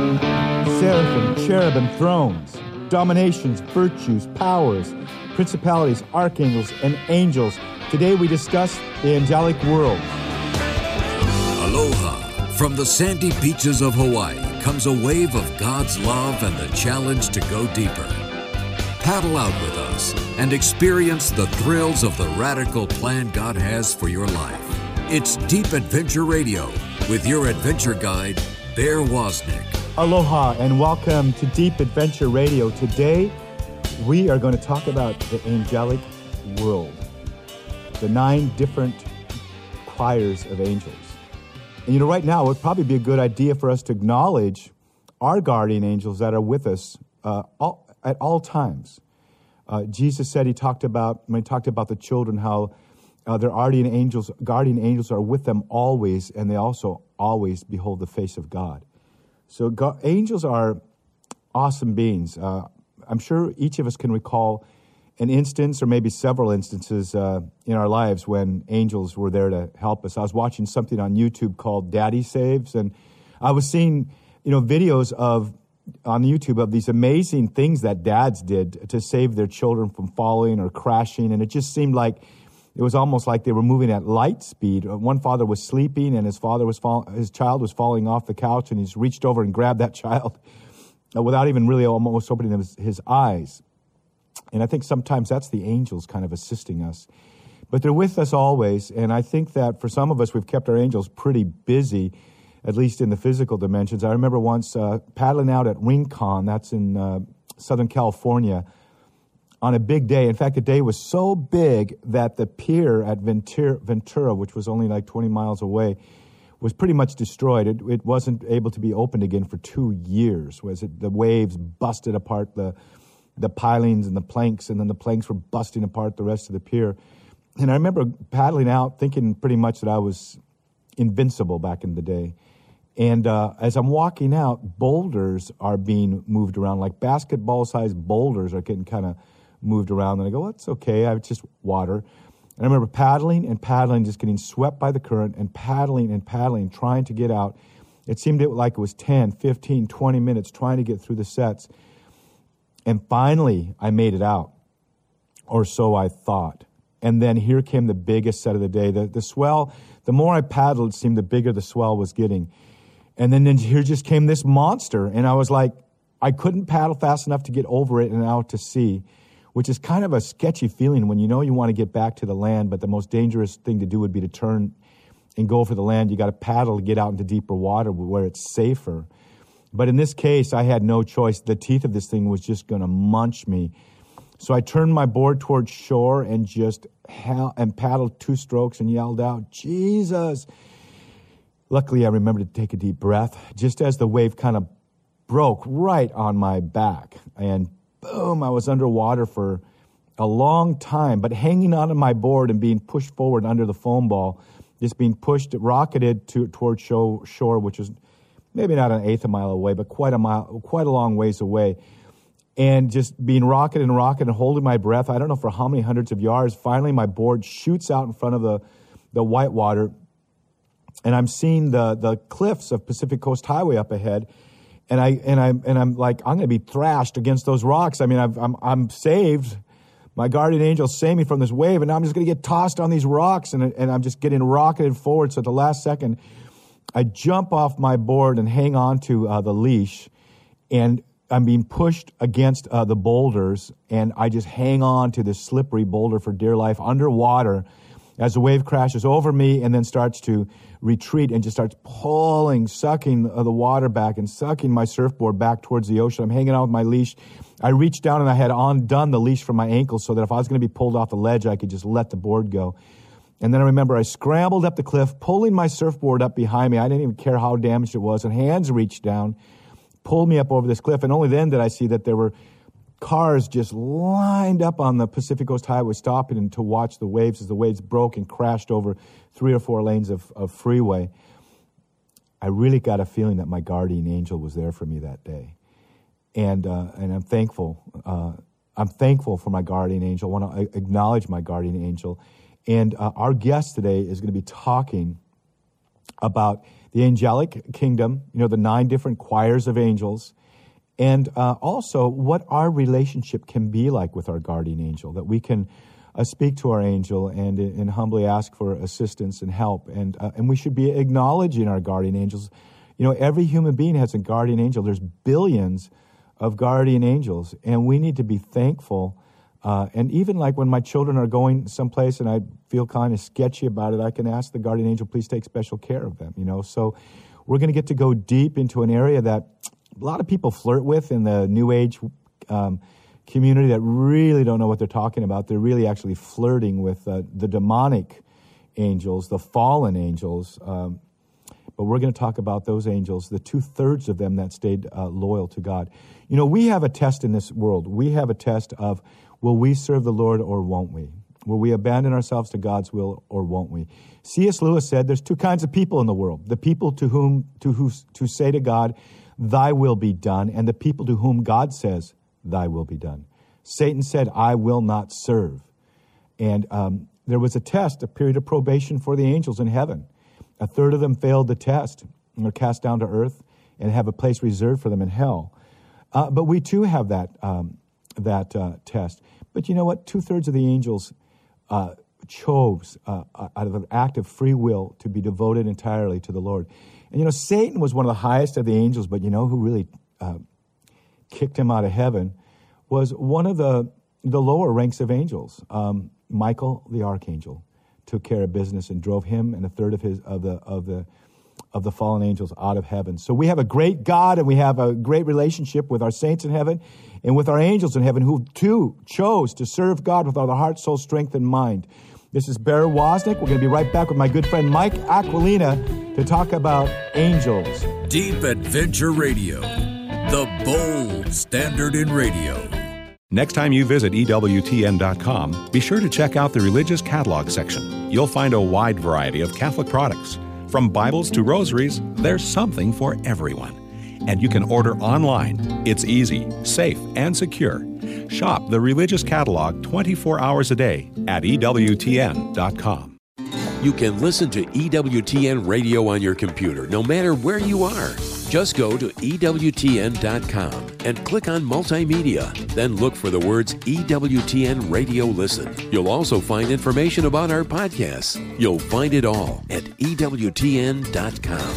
Seraphim, cherubim, thrones, dominations, virtues, powers, principalities, archangels, and angels. Today we discuss the angelic world. Aloha. From the sandy beaches of Hawaii comes a wave of God's love and the challenge to go deeper. Paddle out with us and experience the thrills of the radical plan God has for your life. It's Deep Adventure Radio with your adventure guide, Bear Woznick. Aloha and welcome to Deep Adventure Radio. Today, we are going to talk about the angelic world, the 9 different choirs of angels. And right now, it would probably be a good idea for us to acknowledge our guardian angels that are with us at all times. Jesus said when he talked about the children, how their guardian angels are with them always, and they also always behold the face of God. So angels are awesome beings. I'm sure each of us can recall an instance or maybe several instances in our lives when angels were there to help us. I was watching something on YouTube called Daddy Saves, and I was seeing videos on YouTube of these amazing things that dads did to save their children from falling or crashing, and it just seemed like it was almost like they were moving at light speed. One father was sleeping, and his child was falling off the couch, and he's reached over and grabbed that child without even really almost opening his eyes. And I think sometimes that's the angels kind of assisting us. But they're with us always, and I think that for some of us, we've kept our angels pretty busy, at least in the physical dimensions. I remember once paddling out at Rincon, that's in Southern California, on a big day. In fact, the day was so big that the pier at Ventura, which was only like 20 miles away, was pretty much destroyed. It wasn't able to be opened again for 2 years. The waves busted apart the pilings and the planks, and then the planks were busting apart the rest of the pier. And I remember paddling out thinking pretty much that I was invincible back in the day. And as I'm walking out, boulders are being moved around, like basketball-sized boulders are getting kind of moved around, and I go, well, it's okay, it's just water. And I remember paddling, just getting swept by the current, and paddling, trying to get out. It seemed like it was 10, 15, 20 minutes trying to get through the sets. And finally, I made it out, or so I thought. And then here came the biggest set of the day. The swell, the more I paddled, it seemed the bigger the swell was getting. And then here just came this monster, and I was like, I couldn't paddle fast enough to get over it and out to sea, which is kind of a sketchy feeling when you want to get back to the land, but the most dangerous thing to do would be to turn and go for the land. You got to paddle to get out into deeper water where it's safer. But in this case, I had no choice. The teeth of this thing was just going to munch me. So I turned my board towards shore and just paddled 2 strokes and yelled out, Jesus! Luckily, I remembered to take a deep breath just as the wave kind of broke right on my back, and boom, I was underwater for a long time, but hanging onto my board and being pushed forward under the foam ball, just being pushed, rocketed towards shore, which was maybe not an eighth of a mile away, but quite a long ways away. And just being rocketed and holding my breath, I don't know for how many hundreds of yards. Finally, my board shoots out in front of the white water, and I'm seeing the cliffs of Pacific Coast Highway up ahead. And I'm like, I'm going to be thrashed against those rocks. I mean, I'm saved. My guardian angel saved me from this wave, and now I'm just going to get tossed on these rocks, and I'm just getting rocketed forward. So at the last second, I jump off my board and hang on to the leash, and I'm being pushed against the boulders, and I just hang on to this slippery boulder for dear life underwater as the wave crashes over me and then starts to retreat and just starts sucking the water back and sucking my surfboard back towards the ocean. I'm hanging out with my leash. I reached down and I had undone the leash from my ankle so that if I was going to be pulled off the ledge, I could just let the board go. And then I remember I scrambled up the cliff, pulling my surfboard up behind me. I didn't even care how damaged it was. And hands reached down, pulled me up over this cliff. And only then did I see that there were cars just lined up on the Pacific Coast Highway, stopping to watch the waves as the waves broke and crashed over 3 or 4 lanes of freeway. I really got a feeling that my guardian angel was there for me that day, and I'm thankful. I'm thankful for my guardian angel. I want to acknowledge my guardian angel, and our guest today is going to be talking about the angelic kingdom, you know, the 9 different choirs of angels, and also what our relationship can be like with our guardian angel, that we can speak to our angel and humbly ask for assistance and help. And we should be acknowledging our guardian angels. You know, every human being has a guardian angel. There's billions of guardian angels, and we need to be thankful. And even like when my children are going someplace and I feel kind of sketchy about it, I can ask the guardian angel, please take special care of them, you know. So we're going to get to go deep into an area that a lot of people flirt with in the New Age community that really don't know what they're talking about. They're really actually flirting with the demonic angels, the fallen angels. But we're going to talk about those angels, the 2/3 of them that stayed loyal to God. You know, we have a test in this world. We have a test of, will we serve the Lord or won't we? Will we abandon ourselves to God's will or won't we? C.S. Lewis said there's 2 kinds of people in the world, the people to whom to say to God, thy will be done, and the people to whom God says, thy will be done. Satan said, I will not serve. And there was a test, a period of probation for the angels in heaven. 1/3 of them failed the test and are cast down to earth and have a place reserved for them in hell. But we too have that test. But you know what? 2/3 of the angels chose out of an act of free will to be devoted entirely to the Lord. And you know, Satan was one of the highest of the angels, but you know who really kicked him out of heaven was one of the lower ranks of angels. Michael the archangel took care of business and drove him and 1/3 of the fallen angels out of heaven. So we have a great God and we have a great relationship with our saints in heaven and with our angels in heaven who too chose to serve God with all their heart, soul, strength, and mind. This is Bear Woznick. We're going to be right back with my good friend Mike Aquilina to talk about angels. Deep Adventure Radio, the bold standard in radio. Next time you visit EWTN.com, be sure to check out the Religious Catalog section. You'll find a wide variety of Catholic products. From Bibles to rosaries, there's something for everyone. And you can order online. It's easy, safe, and secure. Shop the Religious Catalog 24 hours a day at EWTN.com. You can listen to EWTN radio on your computer, no matter where you are. Just go to EWTN.com and click on Multimedia. Then look for the words EWTN Radio Listen. You'll also find information about our podcasts. You'll find it all at EWTN.com.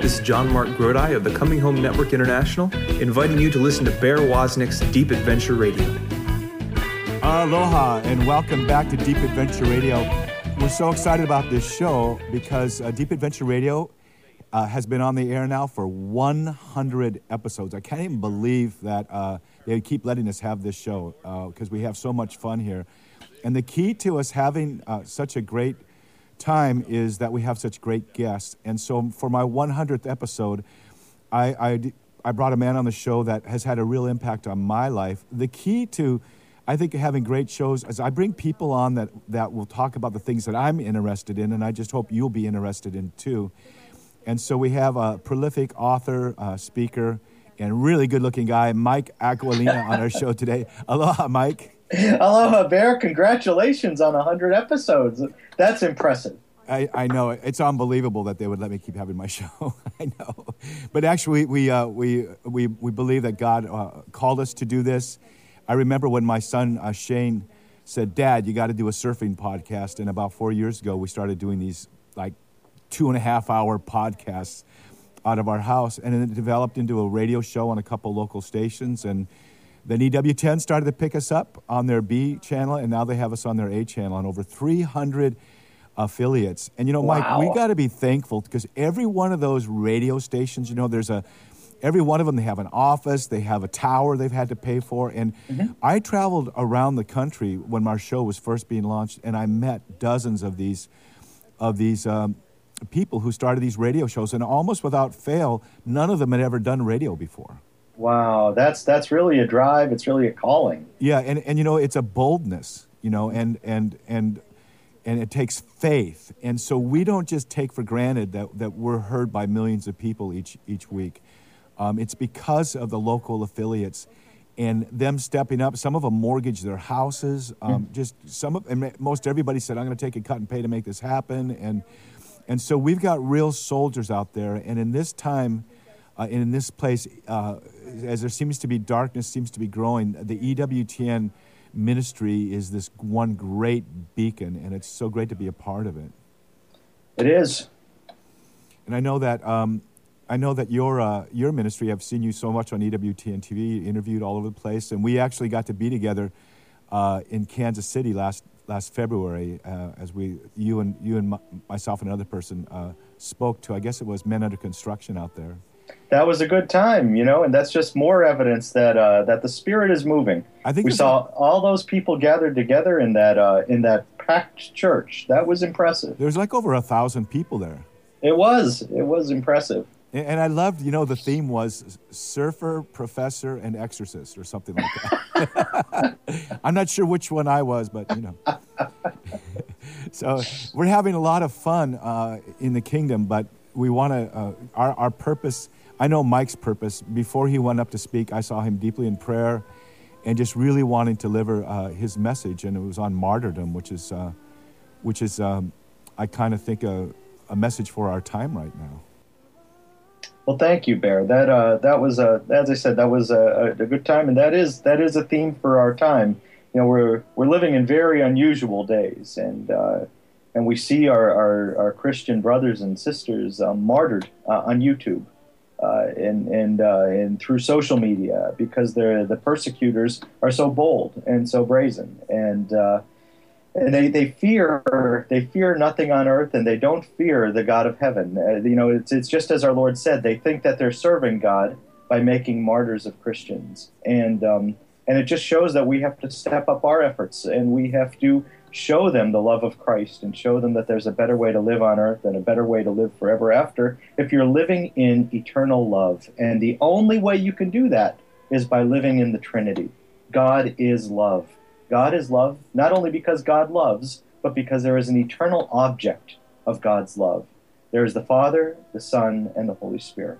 This is John Mark Grodi of the Coming Home Network International, inviting you to listen to Bear Woznick's Deep Adventure Radio. Aloha and welcome back to Deep Adventure Radio. We're so excited about this show because Deep Adventure Radio has been on the air now for 100 episodes. I can't even believe that they keep letting us have this show because we have so much fun here. And the key to us having such a great time is that we have such great guests. And so for my 100th episode, I brought a man on the show that has had a real impact on my life. The key to, I think, having great shows is I bring people on that will talk about the things that I'm interested in, and I just hope you'll be interested in too. And so we have a prolific author, speaker, and really good-looking guy, Mike Aquilina, on our show today. Aloha, Mike. Aloha, Bear. Congratulations on 100 episodes. That's impressive. I know. It's unbelievable that they would let me keep having my show. I know. But actually, we believe that God called us to do this. I remember when my son, Shane, said, Dad, you got to do a surfing podcast. And about 4 years ago, we started doing these, like, 2.5-hour podcasts out of our house. And then it developed into a radio show on a couple local stations. And then EW10 started to pick us up on their B channel, and now they have us on their A channel on over 300 affiliates. And, you know, Mike, we got to be thankful because every one of those radio stations, you know, every one of them, they have an office, they have a tower they've had to pay for. And I traveled around the country when our show was first being launched, and I met dozens of these people who started these radio shows, and almost without fail, none of them had ever done radio before. Wow, that's really a drive. It's really a calling. Yeah, and you know, it's a boldness, you know, and it takes faith. And so we don't just take for granted that we're heard by millions of people each week. It's because of the local affiliates and them stepping up. Some of them mortgage their houses. Just some of, and most everybody said, I'm going to take a cut and pay to make this happen. And And so we've got real soldiers out there. And in this time, and in this place, as there seems to be darkness, seems to be growing, the EWTN ministry is this one great beacon, and it's so great to be a part of it. It is. And I know that your ministry, I've seen you so much on EWTN TV, interviewed all over the place, and we actually got to be together in Kansas City last February as you and myself and another person spoke to, I guess it was Men Under Construction out there. That was a good time, you know, and that's just more evidence that that the Spirit is moving. I think we saw all those people gathered together in that packed church. That was impressive. There was like over 1,000 people there. It was impressive. And I loved, you know, the theme was surfer, professor, and exorcist or something like that. I'm not sure which one I was, but, you know. So we're having a lot of fun in the kingdom, but we want to, our purpose, I know Mike's purpose, before he went up to speak, I saw him deeply in prayer and just really wanting to deliver his message, and it was on martyrdom, which is I kind of think, a message for our time right now. Well, thank you, Bear. That was as I said, that was a good time, and that is a theme for our time. You know, we're living in very unusual days, and we see our Christian brothers and sisters martyred on YouTube and through social media because the persecutors are so bold and so brazen and. And they fear nothing on earth, and they don't fear the God of heaven. You know, it's just as our Lord said. They think that they're serving God by making martyrs of Christians, and it just shows that we have to step up our efforts, and we have to show them the love of Christ, and show them that there's a better way to live on earth and a better way to live forever after. If you're living in eternal love, and the only way you can do that is by living in the Trinity. God is love. God is love, not only because God loves, but because there is an eternal object of God's love. There is the Father, the Son, and the Holy Spirit.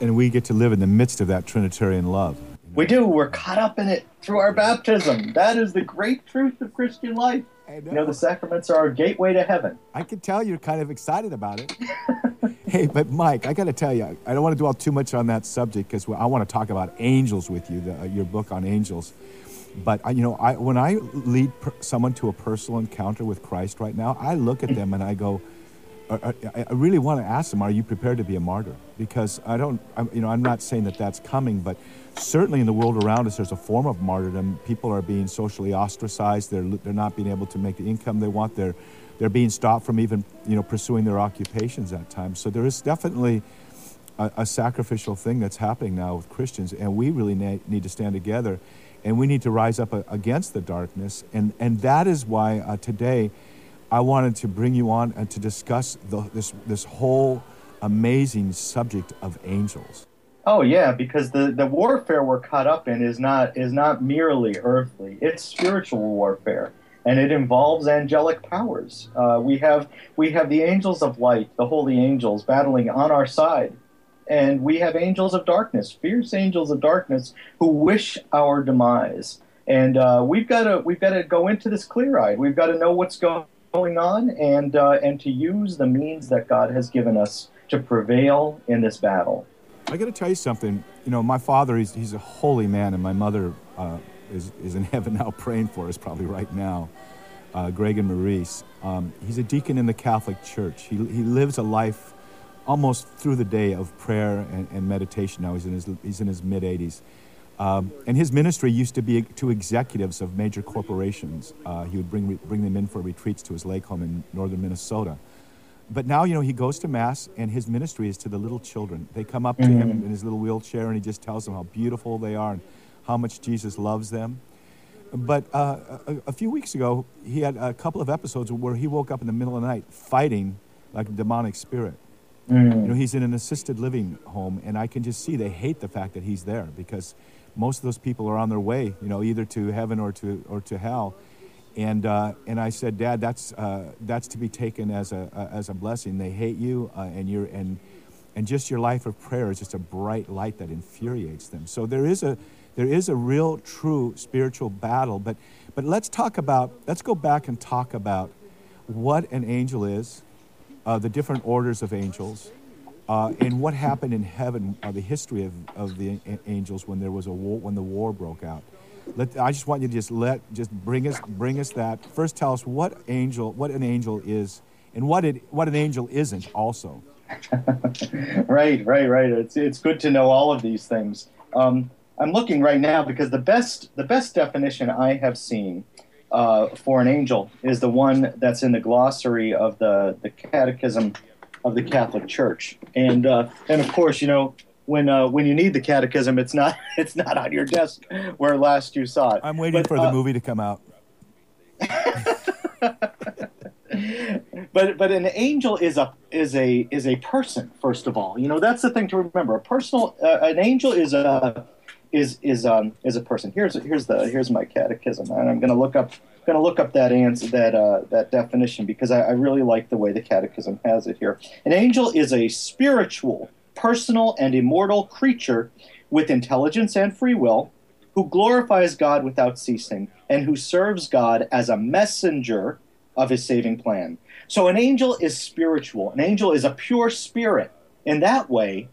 And we get to live in the midst of that Trinitarian love. We do. We're caught up in it through our baptism. That is the great truth of Christian life. You know, the sacraments are our gateway to heaven. I can tell you're kind of excited about it. Hey, but Mike, I got to tell you, I don't want to dwell too much on that subject because I want to talk about angels with you, your book on angels. But, you know, when I lead someone to a personal encounter with Christ right now, I look at them and I go, I really want to ask them, are you prepared to be a martyr? Because I'm not saying that that's coming, but certainly in the world around us, there's a form of martyrdom. People are being socially ostracized. They're not being able to make the income they want. They're being stopped from even, you know, pursuing their occupations at times. So there is definitely a sacrificial thing that's happening now with Christians, and we really need to stand together. And we need to rise up against the darkness. And that is why today I wanted to bring you on and to discuss this whole amazing subject of angels. Oh, yeah, because the warfare we're caught up in is not merely earthly. It's spiritual warfare, and it involves angelic powers. We have the angels of light, the holy angels, battling on our side. And we have angels of darkness, fierce angels of darkness, who wish our demise. And we've got to go into this clear-eyed. We've got to know what's going on, and to use the means that God has given us to prevail in this battle. I got to tell you something. You know, my father, he's a holy man, and my mother is in heaven now, praying for us probably right now. Greg and Maurice. He's a deacon in the Catholic Church. He lives a life almost through the day of prayer and meditation. Now he's in his mid-80s. And his ministry used to be to executives of major corporations. He would bring them in for retreats to his lake home in northern Minnesota. But now, you know, he goes to Mass, and his ministry is to the little children. They come up to him in his little wheelchair, and he just tells them how beautiful they are and how much Jesus loves them. But a few weeks ago, he had a couple of episodes where he woke up in the middle of the night fighting like a demonic spirit. You know, he's in an assisted living home, and I can just see they hate the fact that he's there because most of those people are on their way, you know, either to heaven or to hell. And I said, Dad, that's to be taken as a blessing. They hate you, and just your life of prayer is just a bright light that infuriates them. So there is a real, true spiritual battle. But let's go back and talk about what an angel is, the different orders of angels, and what happened in heaven, the history of the angels when there was a war, when the war broke out. I just want you to just bring us that. First, tell us what an angel is, and what an angel isn't also. Right. It's good to know all of these things. I'm looking right now because the best definition I have seen for an angel is the one that's in the glossary of the Catechism of the Catholic Church, and of course, you know, when you need the Catechism, it's not on your desk where last you saw it. I'm waiting for the movie to come out. But an angel is a person, first of all. You know, that's the thing to remember. An angel is a person. Here's my catechism, and I'm gonna look up that answer, that definition, because I really like the way the catechism has it here. An angel is a spiritual, personal, and immortal creature with intelligence and free will, who glorifies God without ceasing, and who serves God as a messenger of his saving plan. So an angel is spiritual. An angel is a pure spirit. In that way,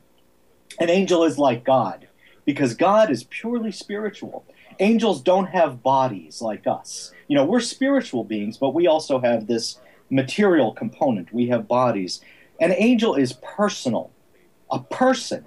an angel is like God, because God is purely spiritual. Angels don't have bodies like us. You know, we're spiritual beings, but we also have this material component. We have bodies. An angel is personal, a person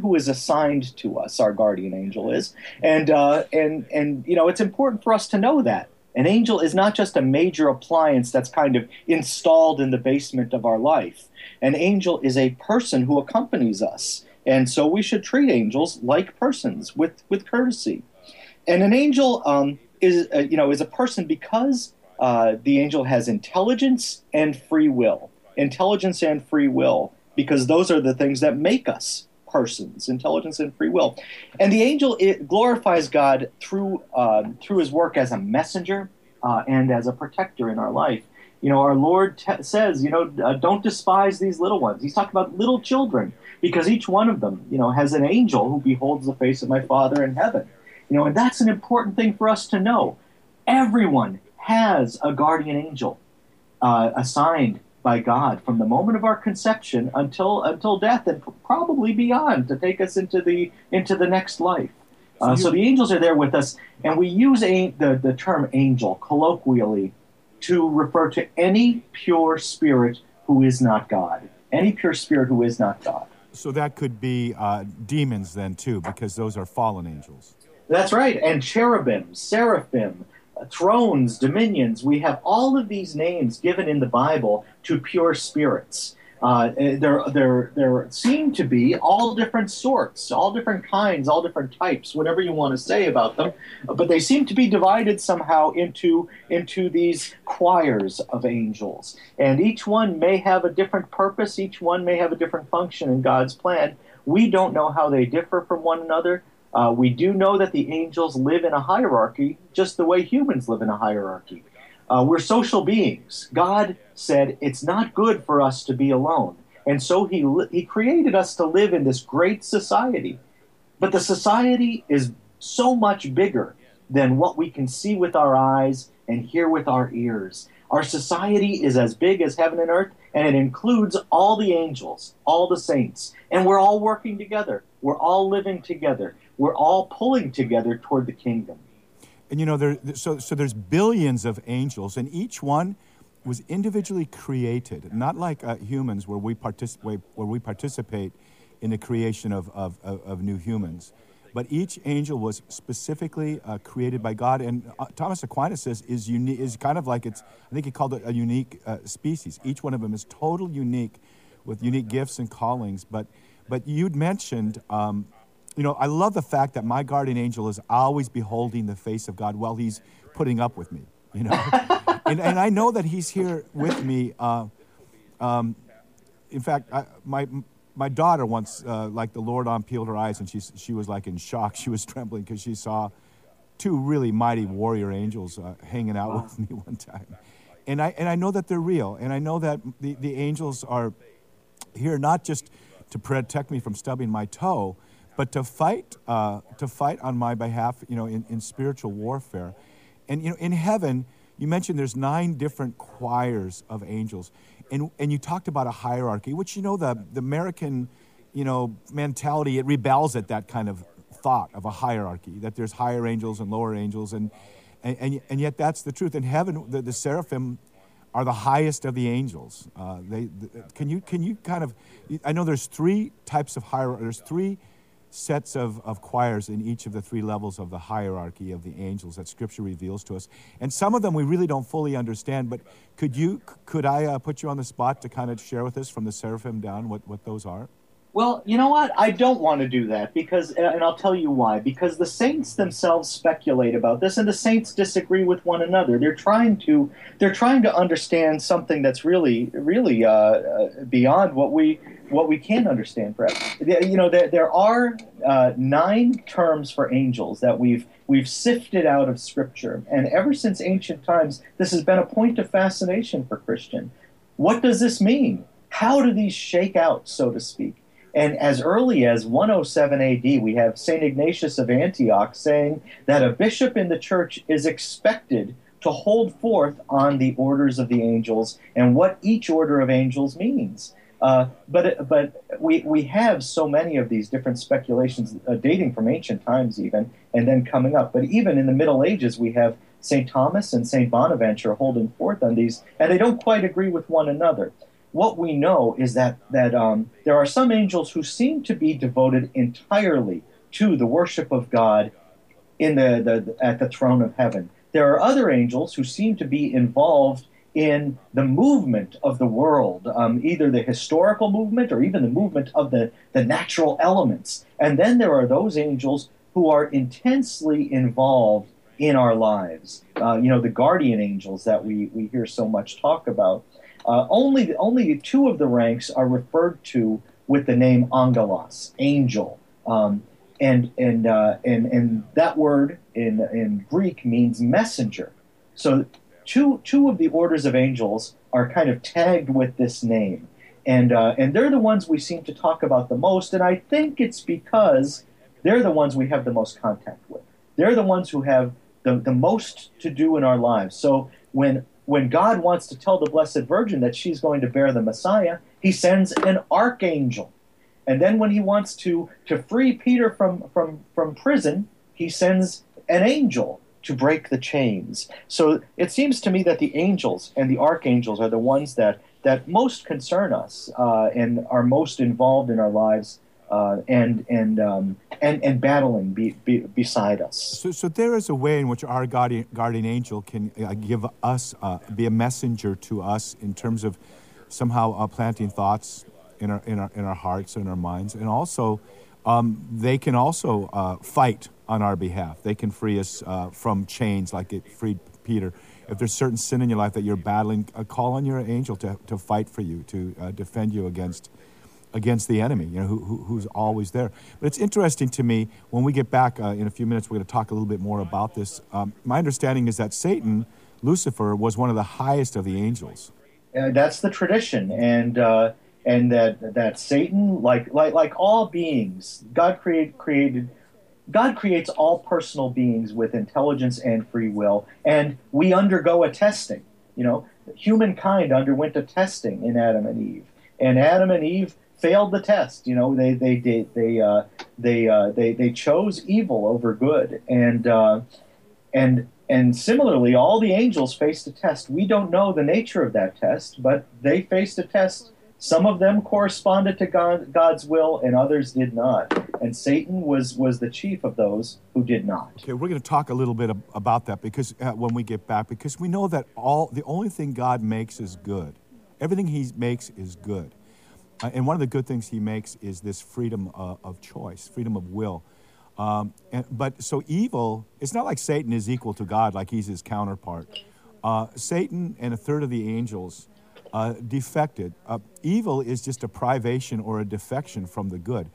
who is assigned to us, our guardian angel is. And you know, it's important for us to know that. An angel is not just a major appliance that's kind of installed in the basement of our life. An angel is a person who accompanies us. And so we should treat angels like persons with courtesy. And an angel is a person because the angel has intelligence and free will. Intelligence and free will, because those are the things that make us persons, intelligence and free will. And the angel glorifies God through his work as a messenger and as a protector in our life. You know, our Lord says, you know, don't despise these little ones. He's talking about little children, because each one of them, you know, has an angel who beholds the face of my Father in heaven. You know, and that's an important thing for us to know. Everyone has a guardian angel assigned by God from the moment of our conception until death, and probably beyond, to take us into the next life. So the angels are there with us, and we use the term angel colloquially to refer to any pure spirit who is not God. Any pure spirit who is not God. So that could be demons then too, because those are fallen angels. That's right, and cherubim, seraphim, thrones, dominions. We have all of these names given in the Bible to pure spirits. There seem to be all different sorts, all different kinds, all different types, whatever you want to say about them, but they seem to be divided somehow into these choirs of angels. And each one may have a different purpose, each one may have a different function in God's plan. We don't know how they differ from one another. We do know that the angels live in a hierarchy, just the way humans live in a hierarchy. We're social beings. God said it's not good for us to be alone. And so he created us to live in this great society. But the society is so much bigger than what we can see with our eyes and hear with our ears. Our society is as big as heaven and earth, and it includes all the angels, all the saints. And we're all working together. We're all living together. We're all pulling together toward the kingdom. And you know, so there's billions of angels, and each one was individually created, not like humans where we participate in the creation of new humans. But each angel was specifically created by God, and Thomas Aquinas says is unique, is kind of like I think he called it a unique species. Each one of them is total unique, with unique gifts and callings. But you'd mentioned. You know, I love the fact that my guardian angel is always beholding the face of God while he's putting up with me, you know. and I know that he's here with me. In fact, my daughter once, like the Lord peeled her eyes, and she was like in shock. She was trembling because she saw two really mighty warrior angels hanging out with me one time. And I know that they're real, and I know that the angels are here not just to protect me from stubbing my toe, but to fight on my behalf, you know, in spiritual warfare. And, you know, in heaven, You mentioned there's 9 different choirs of angels, and you talked about a hierarchy, which, you know, the American, you know, mentality, it rebels at that kind of thought of a hierarchy, that there's higher angels and lower angels, and yet that's the truth. In heaven, the seraphim are the highest of the angels. Can you kind of, I know there's 3 types of hierarchy, there's 3 sets of choirs in each of the 3 levels of the hierarchy of the angels that Scripture reveals to us. And some of them we really don't fully understand, but could I put you on the spot to kind of share with us from the seraphim down what those are? Well, you know what? I don't want to do that because, and I'll tell you why, because the saints themselves speculate about this and the saints disagree with one another. They're trying to understand something that's really beyond what we can understand, perhaps. You know, there are 9 terms for angels that we've sifted out of Scripture. And ever since ancient times, this has been a point of fascination for Christian. What does this mean? How do these shake out, so to speak? And as early as 107 AD, we have St. Ignatius of Antioch saying that a bishop in the church is expected to hold forth on the orders of the angels and what each order of angels means. But we have so many of these different speculations dating from ancient times even, and then coming up. But even in the Middle Ages, we have St. Thomas and St. Bonaventure holding forth on these, and they don't quite agree with one another. What we know is that there are some angels who seem to be devoted entirely to the worship of God in at the throne of heaven. There are other angels who seem to be involved in the movement of the world, either the historical movement or even the movement of the natural elements. And then there are those angels who are intensely involved in our lives. You know, the guardian angels that we hear so much talk about. Only 2 of the ranks are referred to with the name angelos, angel, and that word in Greek means messenger. So two of the orders of angels are kind of tagged with this name, and they're the ones we seem to talk about the most. And I think it's because they're the ones we have the most contact with. They're the ones who have the most to do in our lives. So when God wants to tell the Blessed Virgin that she's going to bear the Messiah, he sends an archangel. And then when he wants to free Peter from prison, he sends an angel to break the chains. So it seems to me that the angels and the archangels are the ones that most concern us and are most involved in our lives and battling beside us. So there is a way in which our guardian angel can give us, be a messenger to us in terms of somehow planting thoughts in our hearts and our minds, and also they can also fight on our behalf. They can free us from chains, like it freed Peter. If there's certain sin in your life that you're battling, call on your angel to fight for you, to defend you against the enemy, you know, who's always there. But it's interesting to me, when we get back in a few minutes, we're going to talk a little bit more about this. My understanding is that Satan, Lucifer, was one of the highest of the angels. That's the tradition, and that Satan, like all beings, God creates all personal beings with intelligence and free will, and we undergo a testing. You know, humankind underwent a testing in Adam and Eve, and Adam and Eve failed the test. You know, they chose evil over good, and similarly, all the angels faced a test. We don't know the nature of that test, but they faced a test. Some of them corresponded to God's will, and others did not. And Satan was the chief of those who did not. Okay, we're going to talk a little bit about that because when we get back, because we know that the only thing God makes is good. Everything he makes is good. And one of the good things he makes is this freedom of choice, freedom of will. So evil, it's not like Satan is equal to God, like he's his counterpart. Satan and a third of the angels defected. Evil is just a privation or a defection from the good.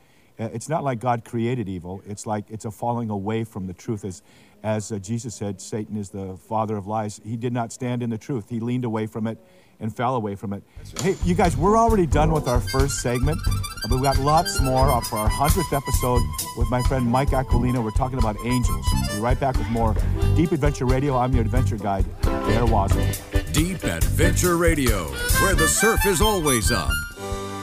It's not like God created evil. It's like it's a falling away from the truth. As Jesus said, Satan is the father of lies. He did not stand in the truth. He leaned away from it and fell away from it. Hey, you guys, we're already done with our first segment. But we've got lots more up for our 100th episode with my friend Mike Aquilina. We're talking about angels. We'll be right back with more Deep Adventure Radio. I'm your adventure guide, Bear Woznick. Deep Adventure Radio, where the surf is always up.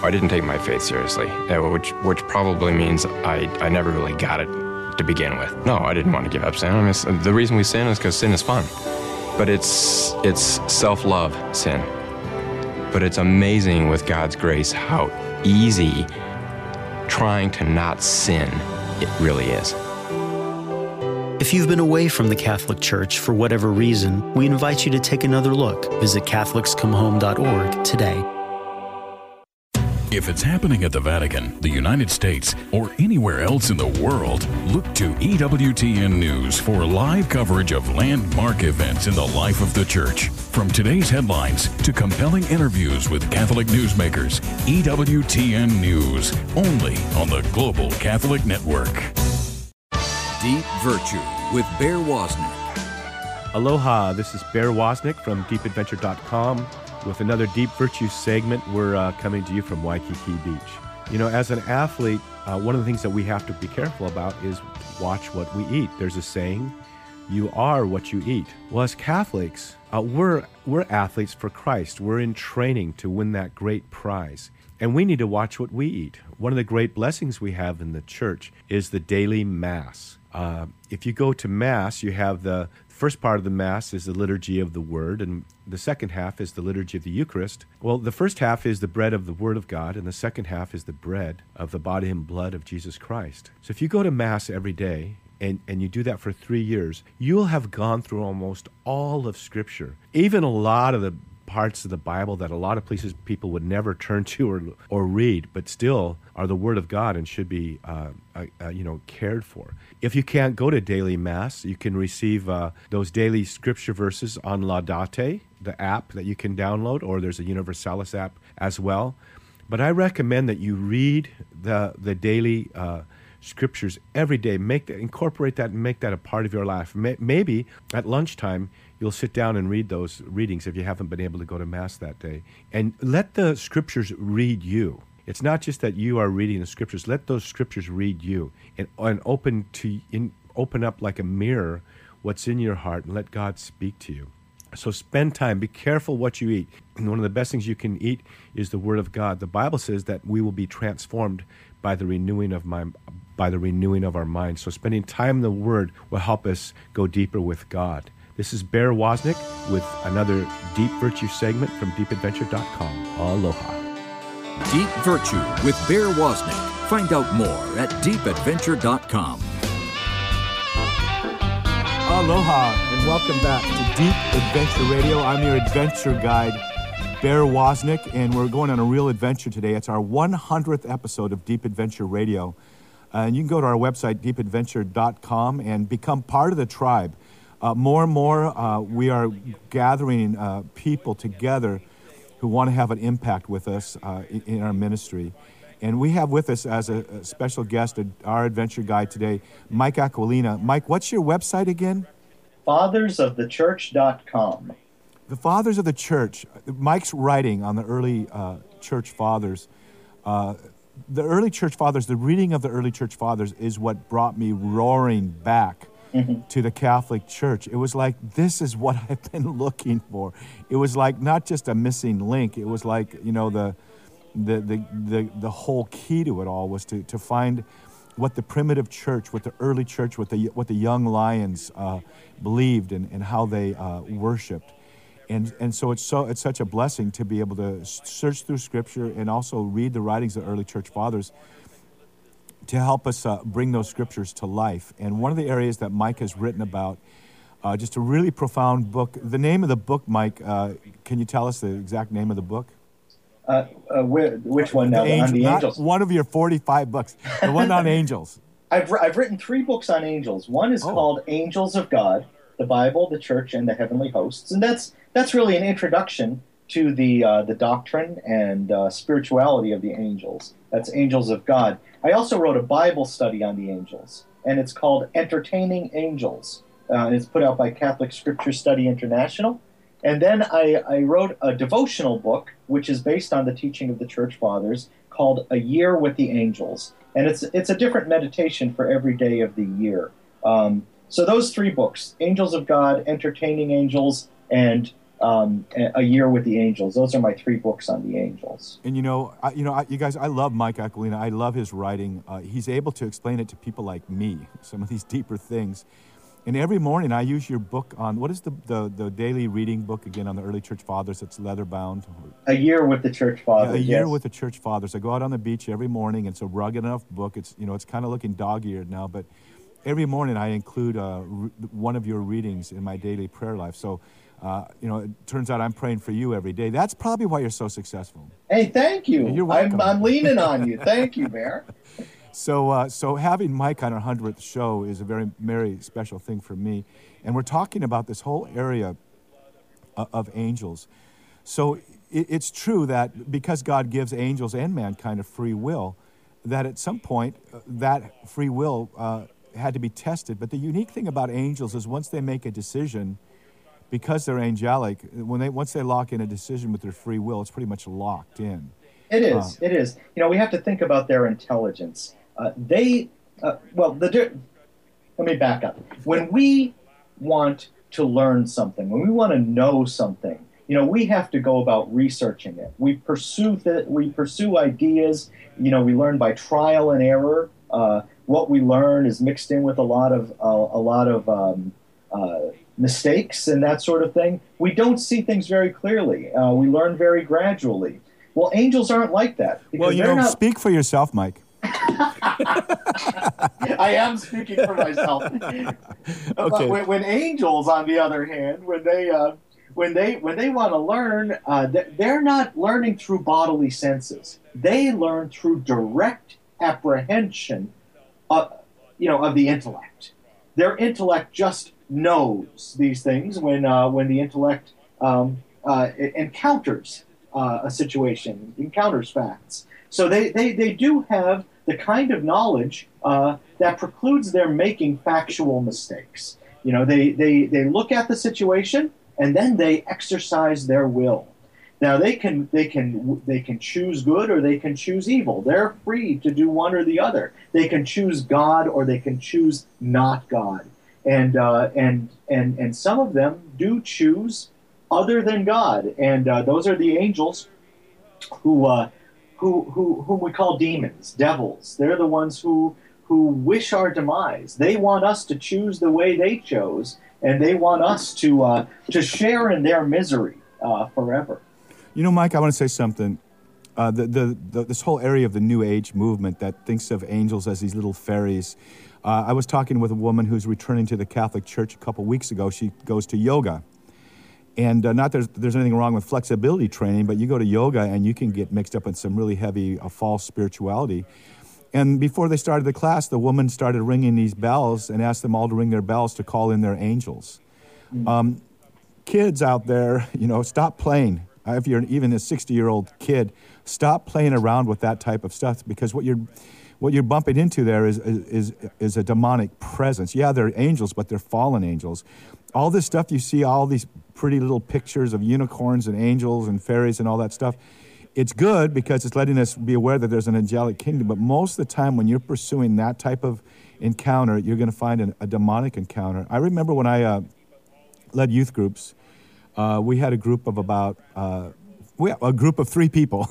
I didn't take my faith seriously, which probably means I never really got it to begin with. No, I didn't want to give up sin. I mean, the reason we sin is because sin is fun. But it's self-love sin. But it's amazing with God's grace how easy trying to not sin it really is. If you've been away from the Catholic Church for whatever reason, we invite you to take another look. Visit CatholicsComeHome.org today. If it's happening at the Vatican, the United States, or anywhere else in the world, look to EWTN News for live coverage of landmark events in the life of the Church. From today's headlines to compelling interviews with Catholic newsmakers, EWTN News, only on the Global Catholic Network. Deep Virtue with Bear Woznick. Aloha, this is Bear Woznick from deepadventure.com. With another Deep Virtue segment, we're coming to you from Waikiki Beach. You know, as an athlete, one of the things that we have to be careful about is watch what we eat. There's a saying, you are what you eat. Well, as Catholics, we're athletes for Christ. We're in training to win that great prize. And we need to watch what we eat. One of the great blessings we have in the Church is the daily Mass. If you go to Mass, you have the first part of the Mass is the Liturgy of the Word, and the second half is the Liturgy of the Eucharist. Well, the first half is the bread of the Word of God, and the second half is the bread of the body and blood of Jesus Christ. So if you go to Mass every day, and you do that for 3 years, you'll have gone through almost all of Scripture, even a lot of the parts of the Bible that a lot of places people would never turn to or read, but still are the Word of God and should be cared for. If you can't go to daily Mass, you can receive those daily Scripture verses on Laudate, the app that you can download, or there's a Universalis app as well. But I recommend that you read the daily Scriptures every day. Incorporate that and make that a part of your life. Maybe at lunchtime, you'll sit down and read those readings if you haven't been able to go to Mass that day. And let the Scriptures read you. It's not just that you are reading the Scriptures. Let those Scriptures read you and open up like a mirror what's in your heart and let God speak to you. So spend time. Be careful what you eat. And one of the best things you can eat is the Word of God. The Bible says that we will be transformed by the renewing of our mind. So spending time in the Word will help us go deeper with God. This is Bear Woznick with another Deep Virtue segment from deepadventure.com. Aloha. Deep Virtue with Bear Woznick. Find out more at deepadventure.com. Aloha and welcome back to Deep Adventure Radio. I'm your adventure guide, Bear Woznick, and we're going on a real adventure today. It's our 100th episode of Deep Adventure Radio. And you can go to our website, deepadventure.com, and become part of the tribe. More and more, we are gathering people together who want to have an impact with us in our ministry. And we have with us as a special guest, our adventure guide today, Mike Aquilina. Mike, what's your website again? fathersofthechurch.com. The Fathers of the Church. Mike's writing on the early Church Fathers. The early Church Fathers, the reading of the early Church Fathers is what brought me roaring back to the Catholic Church. It was like, this is what I've been looking for. It was like not just a missing link. It was like, you know, the whole key to it all was to find what the primitive church, what the early church, what the young lions believed and how they worshipped. And so it's such a blessing to be able to search through Scripture and also read the writings of the early Church Fathers to help us bring those Scriptures to life. And one of the areas that Mike has written about, just a really profound book. The name of the book, Mike, can you tell us the exact name of the book? Which one now? The angels. One of your 45 books. The one on angels. I've written 3 books on angels. One is called Angels of God, the Bible, the Church, and the Heavenly Hosts. And that's really an introduction to the doctrine and spirituality of the angels. That's Angels of God. I also wrote a Bible study on the angels, and it's called Entertaining Angels. And it's put out by Catholic Scripture Study International. And then I wrote a devotional book, which is based on the teaching of the Church Fathers, called A Year with the Angels. And it's a different meditation for every day of the year. So those three books, Angels of God, Entertaining Angels, and A Year with the Angels. Those are my three books on the angels. And you guys, I love Mike Aquilina. I love his writing. He's able to explain it to people like me, some of these deeper things. And every morning I use your book on, what is the daily reading book again on the early Church Fathers that's leather bound? A Year with the Church Fathers. Yeah, A Year with the Church Fathers. I go out on the beach every morning. It's a rugged enough book. It's, you know, it's kind of looking dog-eared now, but every morning I include one of your readings in my daily prayer life. So it turns out I'm praying for you every day. That's probably why you're so successful. Hey, thank you. You're welcome. I'm leaning on you. Thank you, Bear. So having Mike on our 100th show is a very, very special thing for me. And we're talking about this whole area of angels. So it's true that because God gives angels and mankind a free will, that at some point that free will had to be tested. But the unique thing about angels is once they make a decision, because they're angelic, once they lock in a decision with their free will, it's pretty much locked in. It is. It is. You know, we have to think about their intelligence. Let me back up. When we want to learn something, when we want to know something, we have to go about researching it. We pursue ideas. We learn by trial and error. What we learn is mixed in with a lot of mistakes and that sort of thing. We don't see things very clearly. We learn very gradually. Well, angels aren't like that. Well, speak for yourself, Mike. I am speaking for myself. Okay. But when angels, on the other hand, when they want to learn, they're not learning through bodily senses. They learn through direct apprehension, of the intellect. Their intellect just knows these things when the intellect encounters a situation, encounters facts. So they do have the kind of knowledge that precludes their making factual mistakes. They look at the situation and then they exercise their will. Now they can choose good or they can choose evil. They're free to do one or the other. They can choose God or they can choose not God. And some of them do choose other than God, and those are the angels, whom we call demons, devils. They're the ones who wish our demise. They want us to choose the way they chose, and they want us to share in their misery forever. Mike, I want to say something. This whole area of the New Age movement that thinks of angels as these little fairies. I was talking with a woman who's returning to the Catholic Church a couple weeks ago. She goes to yoga. And not there's anything wrong with flexibility training, but you go to yoga and you can get mixed up in some really heavy false spirituality. And before they started the class, the woman started ringing these bells and asked them all to ring their bells to call in their angels. Kids out there, stop playing. If you're even a 60-year-old kid, stop playing around with that type of stuff, because what you're bumping into there is a demonic presence. Yeah, they're angels, but they're fallen angels. All this stuff you see, all these pretty little pictures of unicorns and angels and fairies and all that stuff, it's good because it's letting us be aware that there's an angelic kingdom. But most of the time when you're pursuing that type of encounter, you're going to find a demonic encounter. I remember when I led youth groups, we had a group of three people,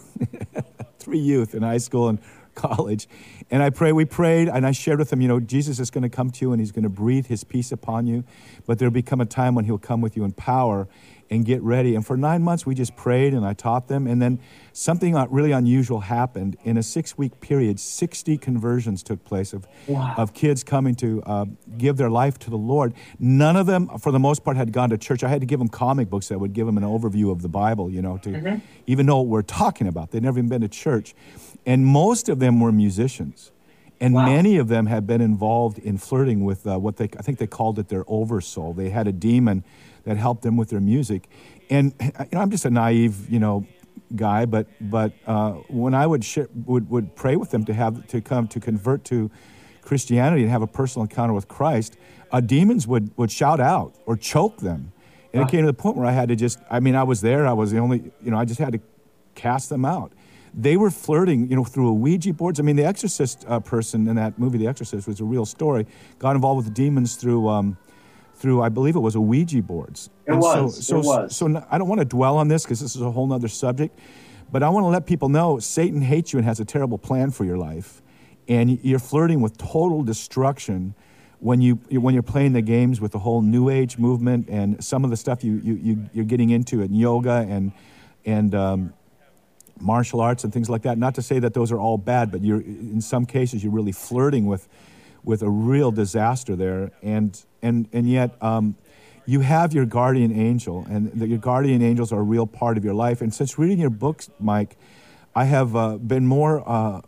three youth in high school and college. And we prayed, and I shared with them, Jesus is going to come to you and he's going to breathe his peace upon you, but there'll become a time when he'll come with you in power, and get ready. And for 9 months, we just prayed and I taught them. And then something really unusual happened. In a 6-week period, 60 conversions took place of kids coming to give their life to the Lord. None of them, for the most part, had gone to church. I had to give them comic books that would give them an overview of the Bible, to even know what we're talking about. They'd never even been to church. And most of them were musicians. And many of them had been involved in flirting with I think they called it their oversoul. They had a demon that helped them with their music. And I'm just a naive, guy, but when I would pray with them to convert to Christianity and have a personal encounter with Christ, demons would shout out or choke them, and it came to the point where I had to I just had to cast them out. They were flirting, through Ouija boards. I mean, the Exorcist person in that movie, The Exorcist, was a real story. Got involved with demons through I believe it was a Ouija boards. So I don't want to dwell on this because this is a whole other subject, but I want to let people know Satan hates you and has a terrible plan for your life, and you're flirting with total destruction when you're playing the games with the whole New Age movement and some of the stuff you're getting into in yoga and martial arts and things like that. Not to say that those are all bad, but you're in some cases you're really flirting with a real disaster there. And yet you have your guardian angel, and your guardian angels are a real part of your life. And since reading your books, Mike, I have been more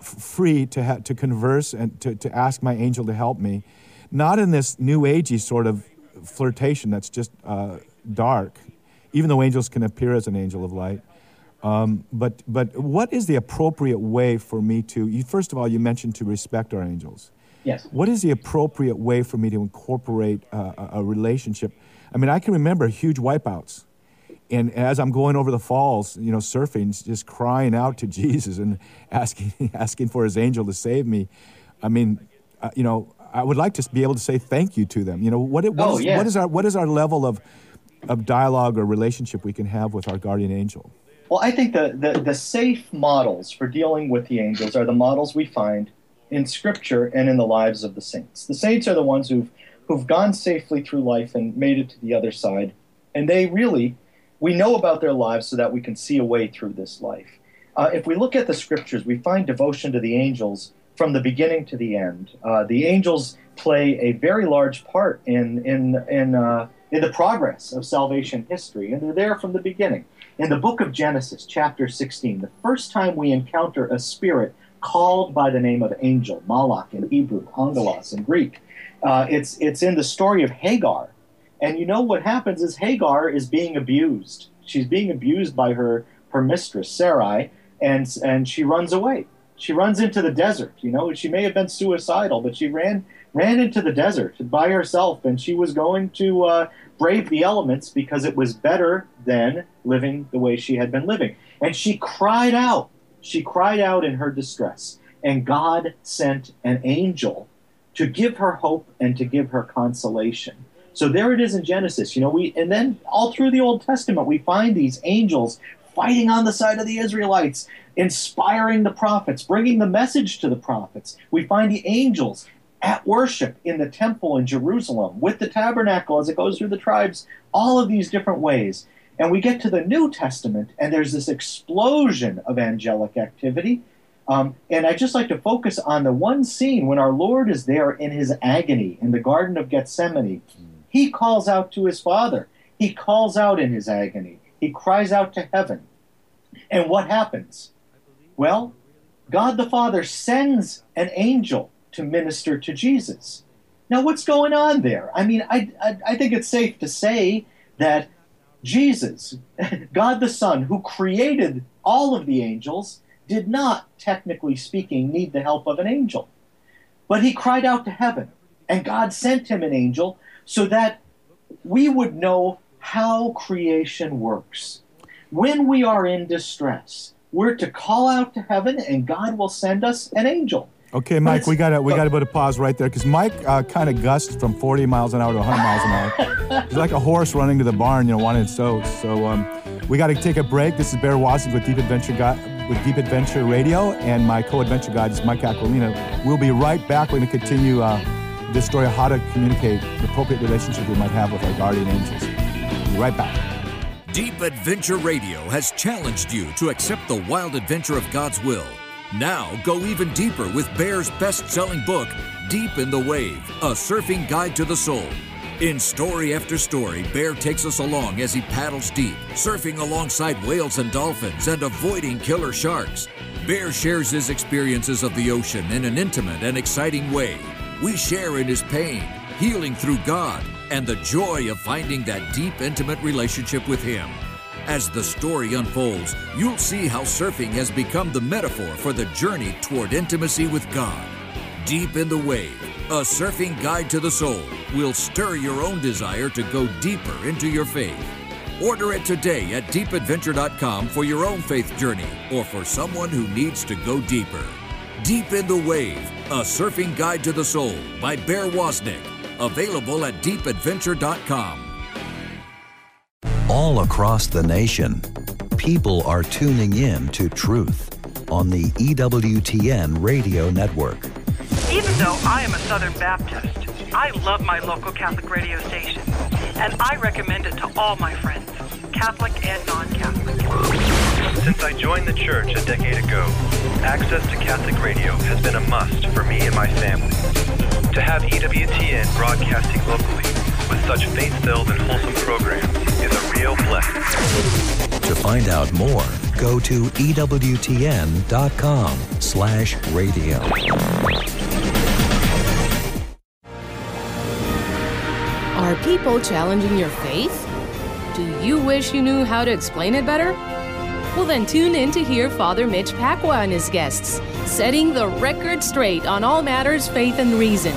free to converse and to ask my angel to help me, not in this New Agey sort of flirtation that's just dark, even though angels can appear as an angel of light. But what is the appropriate way for me to? First of all, you mentioned to respect our angels. Yes. What is the appropriate way for me to incorporate a relationship? I mean, I can remember huge wipeouts, and as I'm going over the falls, surfing, just crying out to Jesus and asking for His angel to save me. I mean, I would like to be able to say thank you to them. What is our level of dialogue or relationship we can have with our guardian angel? Well, I think the safe models for dealing with the angels are the models we find in Scripture and in the lives of the saints. The saints are the ones who've gone safely through life and made it to the other side, and we know about their lives so that we can see a way through this life. If we look at the Scriptures, we find devotion to the angels from the beginning to the end. The angels play a very large part in the progress of salvation history, and they're there from the beginning. In the book of Genesis, chapter 16, the first time we encounter a spirit called by the name of angel, malach in Hebrew, angelos in Greek, it's in the story of Hagar. And what happens is Hagar is being abused. She's being abused by her mistress, Sarai, and she runs away. She runs into the desert. She may have been suicidal, but she ran into the desert by herself, and she was going to brave the elements because it was better than living the way she had been living. And she cried out. She cried out in her distress. And God sent an angel to give her hope and to give her consolation. So there it is in Genesis. And then all through the Old Testament, we find these angels fighting on the side of the Israelites, inspiring the prophets, bringing the message to the prophets. We find the angels at worship in the temple in Jerusalem, with the tabernacle as it goes through the tribes, all of these different ways. And we get to the New Testament, and there's this explosion of angelic activity. And I'd just like to focus on the one scene when our Lord is there in his agony in the Garden of Gethsemane. He calls out to his Father. He calls out in his agony. He cries out to heaven. And what happens? Well, God the Father sends an angel to minister to Jesus. Now, what's going on there? I mean, I think it's safe to say that Jesus, God the Son, who created all of the angels, did not, technically speaking, need the help of an angel. But he cried out to heaven, and God sent him an angel so that we would know how creation works. When we are in distress, we're to call out to heaven, and God will send us an angel. Okay, Mike, we gotta put a pause right there because Mike kind of gusts from 40 miles an hour to 100 miles an hour. He's like a horse running to the barn, wanting its oats. So we gotta take a break. This is Bear Woznick with Deep Adventure Radio, and my co-adventure guide is Mike Aquilina. We'll be right back. We're gonna continue this story of how to communicate the appropriate relationship we might have with our guardian angels. We'll be right back. Deep Adventure Radio has challenged you to accept the wild adventure of God's will. Now, go even deeper with Bear's best-selling book, Deep in the Wave, A Surfing Guide to the Soul. In story after story, Bear takes us along as he paddles deep, surfing alongside whales and dolphins and avoiding killer sharks. Bear shares his experiences of the ocean in an intimate and exciting way. We share in his pain, healing through God, and the joy of finding that deep, intimate relationship with Him. As the story unfolds, you'll see how surfing has become the metaphor for the journey toward intimacy with God. Deep in the Wave, a surfing guide to the soul, will stir your own desire to go deeper into your faith. Order it today at deepadventure.com for your own faith journey or for someone who needs to go deeper. Deep in the Wave, a surfing guide to the soul by Bear Woznick, available at deepadventure.com. All across the nation, people are tuning in to truth on the EWTN radio network. Even though I am a Southern Baptist, I love my local Catholic radio station, and I recommend it to all my friends, Catholic and non-Catholic. Since I joined the church a decade ago, access to Catholic radio has been a must for me and my family. To have EWTN broadcasting locally with such faith-filled and wholesome programs is a real blessing. To find out more, go to EWTN.com/radio. Are people challenging your faith? Do you wish you knew how to explain it better? Well, then tune in to hear Father Mitch Pacwa and his guests, setting the record straight on all matters faith and reason.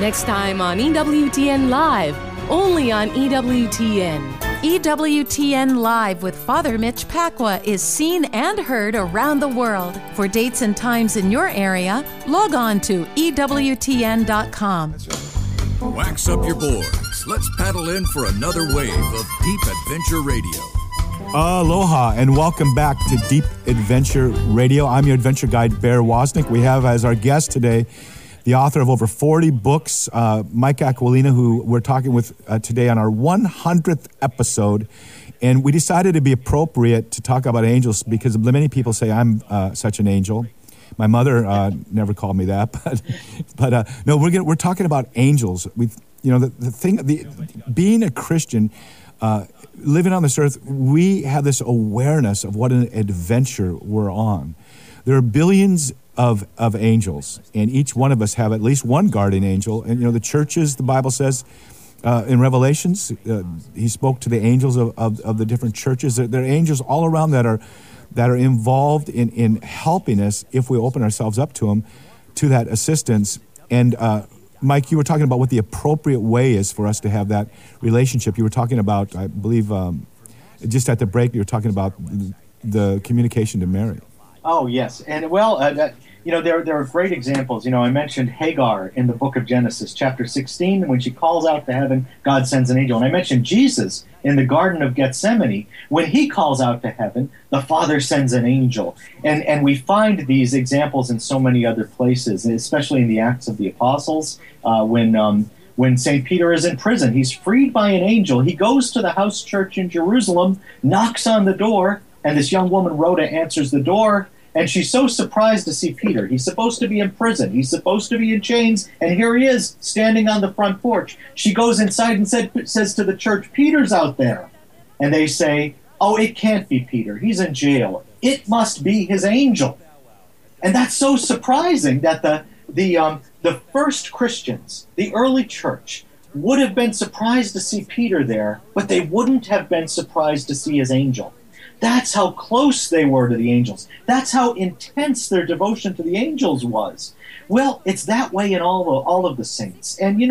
Next time on EWTN Live, only on EWTN. EWTN Live with Father Mitch Pacwa is seen and heard around the world. For dates and times in your area, log on to EWTN.com. Wax up your boards. Let's paddle in for another wave of Deep Adventure Radio. Aloha and welcome back to Deep Adventure Radio. I'm your adventure guide, Bear Woznick. We have as our guest today the author of over 40 books, Mike Aquilina, who we're talking with today on our 100th episode. And we decided it'd be appropriate to talk about angels because many people say I'm such an angel. My mother never called me that, but no, we're talking about angels. The being a Christian, living on this earth, we have this awareness of what an adventure we're on. There are billions of angels, and each one of us have at least one guardian angel. And the churches, the Bible says, in Revelations, he spoke to the angels of the different churches. There are angels all around that are involved in helping us if we open ourselves up to them, to that assistance. And Mike, you were talking about what the appropriate way is for us to have that relationship. You were talking about, I believe, just at the break, you were talking about the communication to Mary. Oh, yes. And well, there are great examples. I mentioned Hagar in the book of Genesis, chapter 16, when she calls out to heaven, God sends an angel. And I mentioned Jesus in the Garden of Gethsemane, when he calls out to heaven, the Father sends an angel. And we find these examples in so many other places, especially in the Acts of the Apostles, when St. Peter is in prison. He's freed by an angel. He goes to the house church in Jerusalem, knocks on the door, and this young woman, Rhoda, answers the door, and she's so surprised to see Peter. He's supposed to be in prison. He's supposed to be in chains, and here he is, standing on the front porch. She goes inside and says to the church, Peter's out there. And they say, oh, it can't be Peter. He's in jail. It must be his angel. And that's so surprising that the first Christians, the early church, would have been surprised to see Peter there, but they wouldn't have been surprised to see his angel. That's how close they were to the angels. That's how intense their devotion to the angels was. Well, it's that way in all of the saints. And,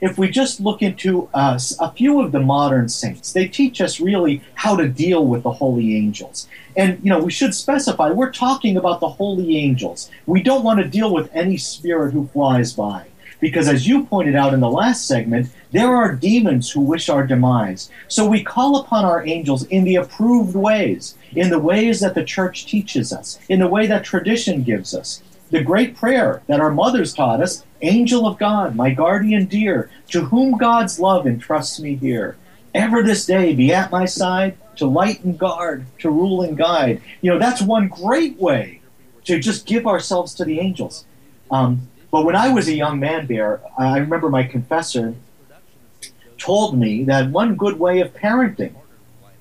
if we just look into a few of the modern saints, they teach us really how to deal with the holy angels. And, we should specify, we're talking about the holy angels. We don't want to deal with any spirit who flies by. Because as you pointed out in the last segment, there are demons who wish our demise. So we call upon our angels in the approved ways, in the ways that the church teaches us, in the way that tradition gives us. The great prayer that our mothers taught us, Angel of God, my guardian dear, to whom God's love entrusts me here. Ever this day be at my side, to light and guard, to rule and guide. That's one great way to just give ourselves to the angels. But when I was a young man, Bear, I remember my confessor told me that one good way of parenting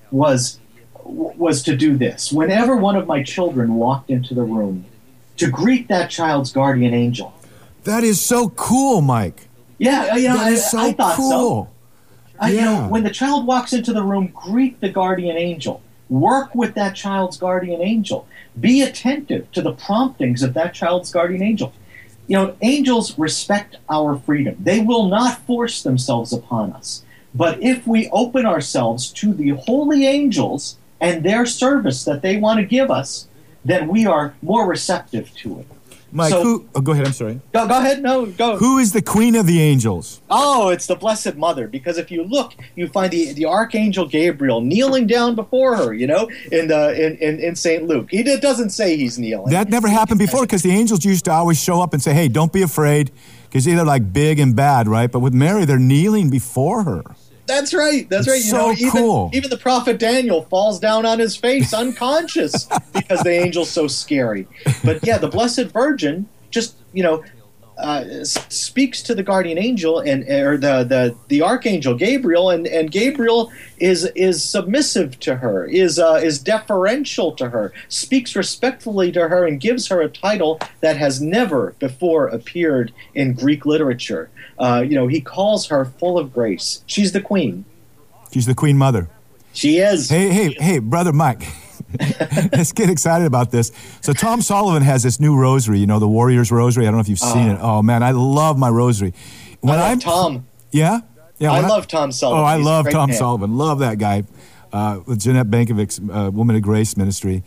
was to do this. Whenever one of my children walked into the room, to greet that child's guardian angel. That is so cool, Mike. Yeah, I thought so. When the child walks into the room, greet the guardian angel. Work with that child's guardian angel. Be attentive to the promptings of that child's guardian angel. You know, angels respect our freedom. They will not force themselves upon us. But if we open ourselves to the holy angels and their service that they want to give us, then we are more receptive to it. Mike, so, go ahead, I'm sorry. Go ahead. Who is the Queen of the Angels? Oh, it's the Blessed Mother, because if you look, you find the Archangel Gabriel kneeling down before her, you know, in St. Luke. It doesn't say he's kneeling. That never happened before, because the angels used to always show up and say, hey, don't be afraid, because they're like big and bad, right? But with Mary, they're kneeling before her. That's right. That's right. You know, even the prophet Daniel falls down on his face unconscious because the angel's so scary. But yeah, the Blessed Virgin just, you know, speaks to the guardian angel and or the Archangel Gabriel, and Gabriel is submissive to her, is deferential to her, speaks respectfully to her, and gives her a title that has never before appeared in Greek literature. You know, he calls her full of grace. She's the queen. She's the queen mother. She is. Hey, Brother Mike. Let's get excited about this. So Tom Sullivan has this new rosary, you know, the Warriors Rosary. I don't know if you've seen it. Oh, man, I love my rosary. I love Tom. Yeah? Yeah. I love Tom Sullivan. Oh, I love Tom Sullivan. Love that guy with Jeanette Bankovic's Woman of Grace Ministry.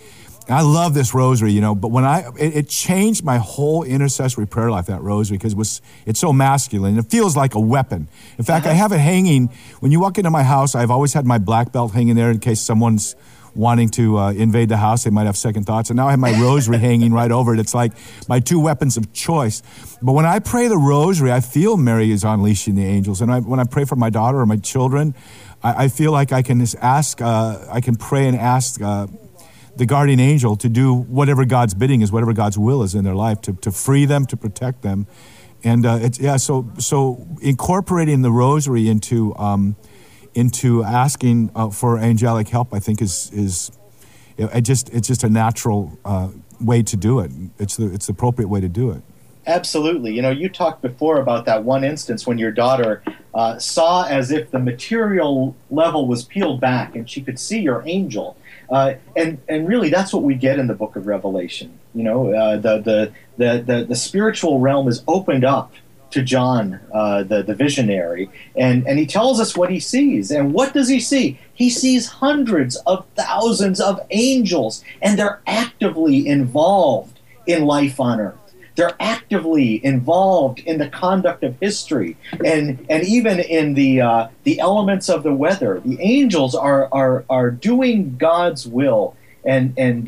I love this rosary, you know, but when it changed my whole intercessory prayer life, that rosary, because it's so masculine. It feels like a weapon. In fact, I have it hanging. When you walk into my house, I've always had my black belt hanging there in case someone's wanting to invade the house. They might have second thoughts. And now I have my rosary hanging right over it. It's like my two weapons of choice. But when I pray the rosary, I feel Mary is unleashing the angels. And when I pray for my daughter or my children, I feel like I can just ask, I can pray and ask the guardian angel to do whatever God's bidding is, whatever God's will is in their life, to free them, to protect them. And so incorporating the rosary into asking for angelic help, I think it's just a natural way to do it. It's the appropriate way to do it. Absolutely. You know, you talked before about that one instance when your daughter saw as if the material level was peeled back, and she could see your angel. And really, that's what we get in the Book of Revelation. You know, the spiritual realm is opened up to John, the visionary, and he tells us what he sees. And what does he see? He sees hundreds of thousands of angels, and they're actively involved in life on earth. They're actively involved in the conduct of history, and even in the elements of the weather. The angels are doing God's will and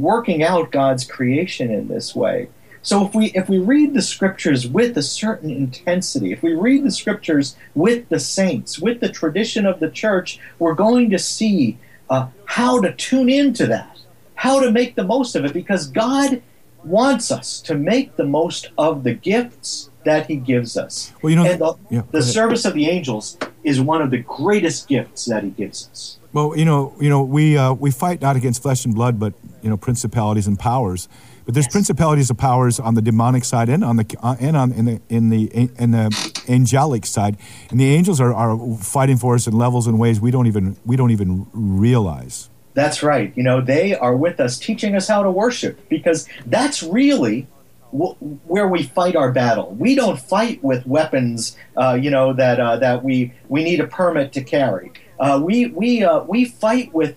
working out God's creation in this way. So if we read the scriptures with a certain intensity, if we read the scriptures with the saints, with the tradition of the church, we're going to see how to tune into that, how to make the most of it, because God wants us to make the most of the gifts that he gives us. Well, you know, and the service of the angels is one of the greatest gifts that he gives us. Well, you know, we fight not against flesh and blood, but, you know, principalities and powers. But there's principalities of powers on the demonic side and on the angelic side, and the angels are fighting for us in levels and ways we don't even realize. That's right. You know, they are with us, teaching us how to worship, because that's really where we fight our battle. We don't fight with weapons, you know, that we need a permit to carry. We fight with.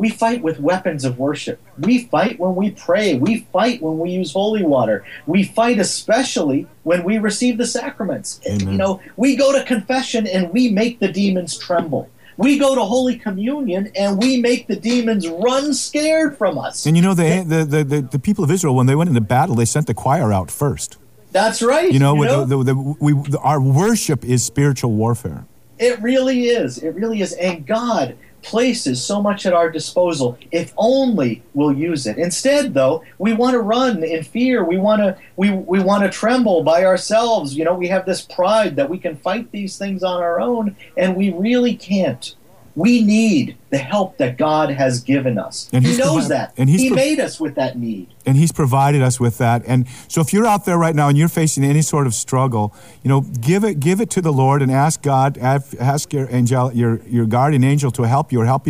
We fight with weapons of worship. We fight when we pray. We fight when we use holy water. We fight especially when we receive the sacraments. Amen. You know, we go to confession and we make the demons tremble. We go to Holy Communion and we make the demons run scared from us. And you know, the people of Israel, when they went into battle, they sent the choir out first. That's right. You know, our worship is spiritual warfare. It really is. It really is. And God places so much at our disposal if only we'll use it. Instead, though, we want to run in fear. We want to tremble by ourselves. You know, we have this pride that we can fight these things on our own, and we really can't. We need the help that God has given us. And he knows that. And he made us with that need. And he's provided us with that. And so if you're out there right now and you're facing any sort of struggle, you know, give it to the Lord and ask God, ask your guardian angel to help you or help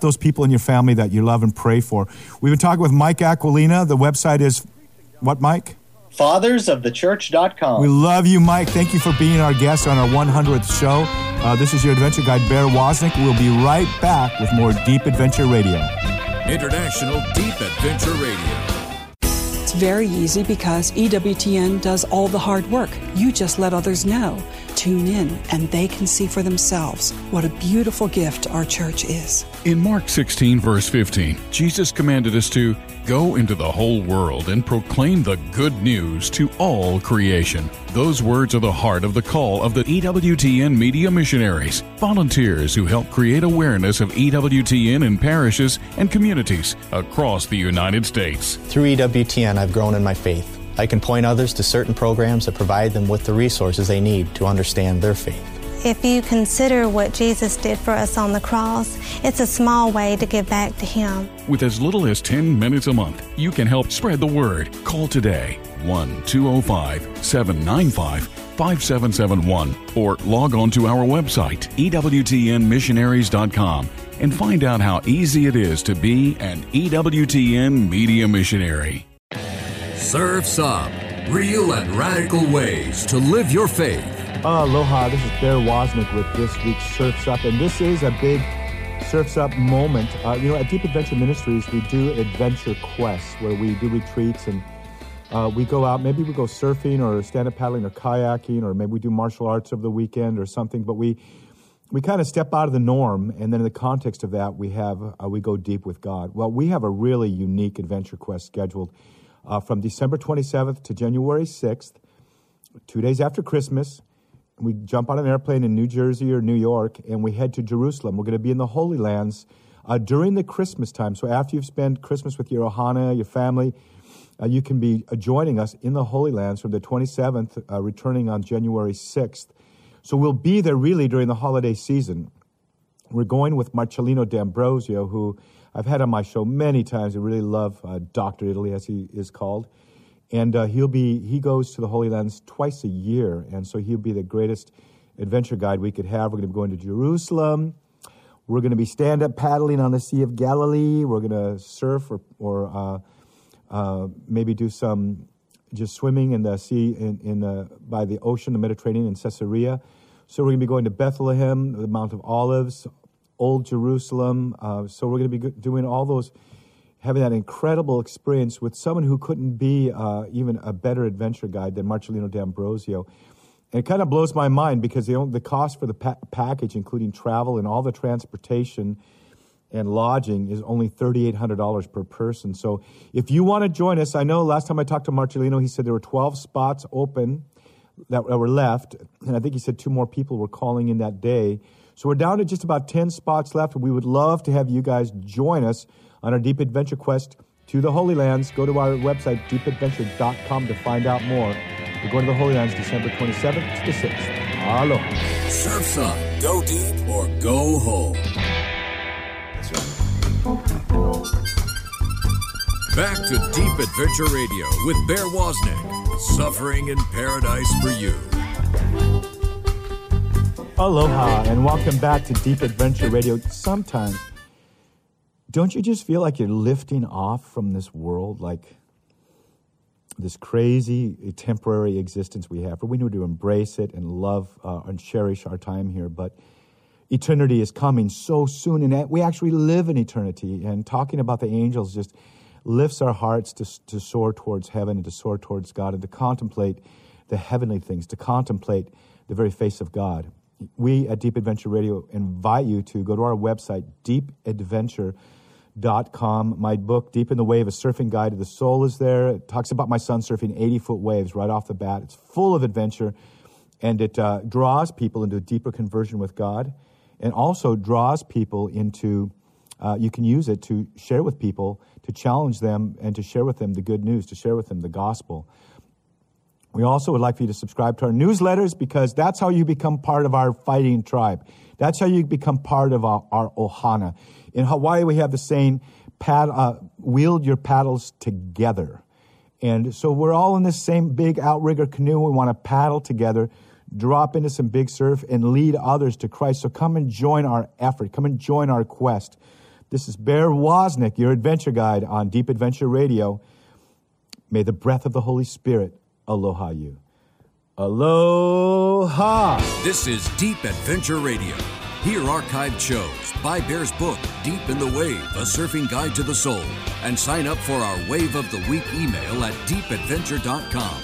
those people in your family that you love and pray for. We've been talking with Mike Aquilina. The website is what, Mike? fathersofthechurch.com. We love you, Mike. Thank you for being our guest on our 100th show. This is your adventure guide, Bear Woznick. We'll be right back with more Deep Adventure Radio. International Deep Adventure Radio. It's very easy because EWTN does all the hard work. You just let others know. Tune in and they can see for themselves what a beautiful gift our church is. In Mark 16, verse 15, Jesus commanded us to go into the whole world and proclaim the good news to all creation. Those words are the heart of the call of the EWTN media missionaries, volunteers who help create awareness of EWTN in parishes and communities across the United States. Through EWTN, I've grown in my faith. I can point others to certain programs that provide them with the resources they need to understand their faith. If you consider what Jesus did for us on the cross, it's a small way to give back to him. With as little as 10 minutes a month, you can help spread the word. Call today, 1-205-795-5771, or log on to our website, EWTNmissionaries.com, and find out how easy it is to be an EWTN media missionary. Surf's Up, real and radical ways to live your faith. Aloha, this is Bear Woznick with this week's Surf's Up, and this is a big Surf's Up moment. At Deep Adventure Ministries, we do adventure quests where we do retreats, and we go out, maybe we go surfing or stand-up paddling or kayaking, or maybe we do martial arts over the weekend or something, but we kind of step out of the norm, and then in the context of that, we go deep with God. Well, we have a really unique adventure quest scheduled from December 27th to January 6th, 2 days after Christmas. We jump on an airplane in New Jersey or New York, and we head to Jerusalem. We're going to be in the Holy Lands during the Christmas time. So after you've spent Christmas with your ohana, your family, you can be joining us in the Holy Lands from the 27th, returning on January 6th. So we'll be there really during the holiday season. We're going with Marcellino D'Ambrosio, who I've had on my show many times. I really love Dr. Italy, as he is called. And he goes to the Holy Lands twice a year, and so he'll be the greatest adventure guide we could have. We're going to be going to Jerusalem. We're going to be stand-up paddling on the Sea of Galilee. We're going to surf or maybe do some just swimming in the sea by the ocean, the Mediterranean, in Caesarea. So we're going to be going to Bethlehem, the Mount of Olives, Old Jerusalem. So we're going to be doing all those, having that incredible experience with someone who couldn't be even a better adventure guide than Marcellino D'Ambrosio. And it kind of blows my mind because the cost for the package, including travel and all the transportation and lodging, is only $3,800 per person. So if you want to join us, I know last time I talked to Marcellino, he said there were 12 spots open that were left. And I think he said two more people were calling in that day. So we're down to just about 10 spots left, and we would love to have you guys join us on our Deep Adventure Quest to the Holy Lands. Go to our website, deepadventure.com, to find out more. We're going to the Holy Lands December 27th to the 6th. Aloha. Surf's Up. Go deep or go home. That's right. Back to Deep Adventure Radio with Bear Woznick. Suffering in paradise for you. Aloha, and welcome back to Deep Adventure Radio. Sometimes, don't you just feel like you're lifting off from this world, like this crazy temporary existence we have? We need to embrace it and love and cherish our time here, but eternity is coming so soon, and we actually live in eternity, and talking about the angels just lifts our hearts to soar towards heaven and to soar towards God and to contemplate the heavenly things, to contemplate the very face of God. We at Deep Adventure Radio invite you to go to our website, deepadventure.com. My book, Deep in the Wave, A Surfing Guide to the Soul, is there. It talks about my son surfing 80-foot waves right off the bat. It's full of adventure, and it draws people into a deeper conversion with God, and also draws people into, you can use it to share with people, to challenge them, and to share with them the good news, to share with them the gospel. We also would like for you to subscribe to our newsletters, because that's how you become part of our fighting tribe. That's how you become part of our ohana. In Hawaii, we have the saying, wield your paddles together. And so we're all in this same big outrigger canoe. We want to paddle together, drop into some big surf, and lead others to Christ. So come and join our effort. Come and join our quest. This is Bear Woznick, your adventure guide on Deep Adventure Radio. May the breath of the Holy Spirit aloha you. Aloha! This is Deep Adventure Radio. Hear archived shows, buy Bear's book, Deep in the Wave, A Surfing Guide to the Soul, and sign up for our Wave of the Week email at deepadventure.com.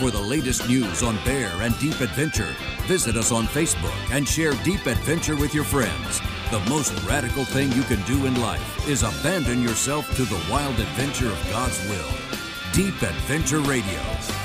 For the latest news on Bear and Deep Adventure, visit us on Facebook and share Deep Adventure with your friends. The most radical thing you can do in life is abandon yourself to the wild adventure of God's will. Deep Adventure Radio.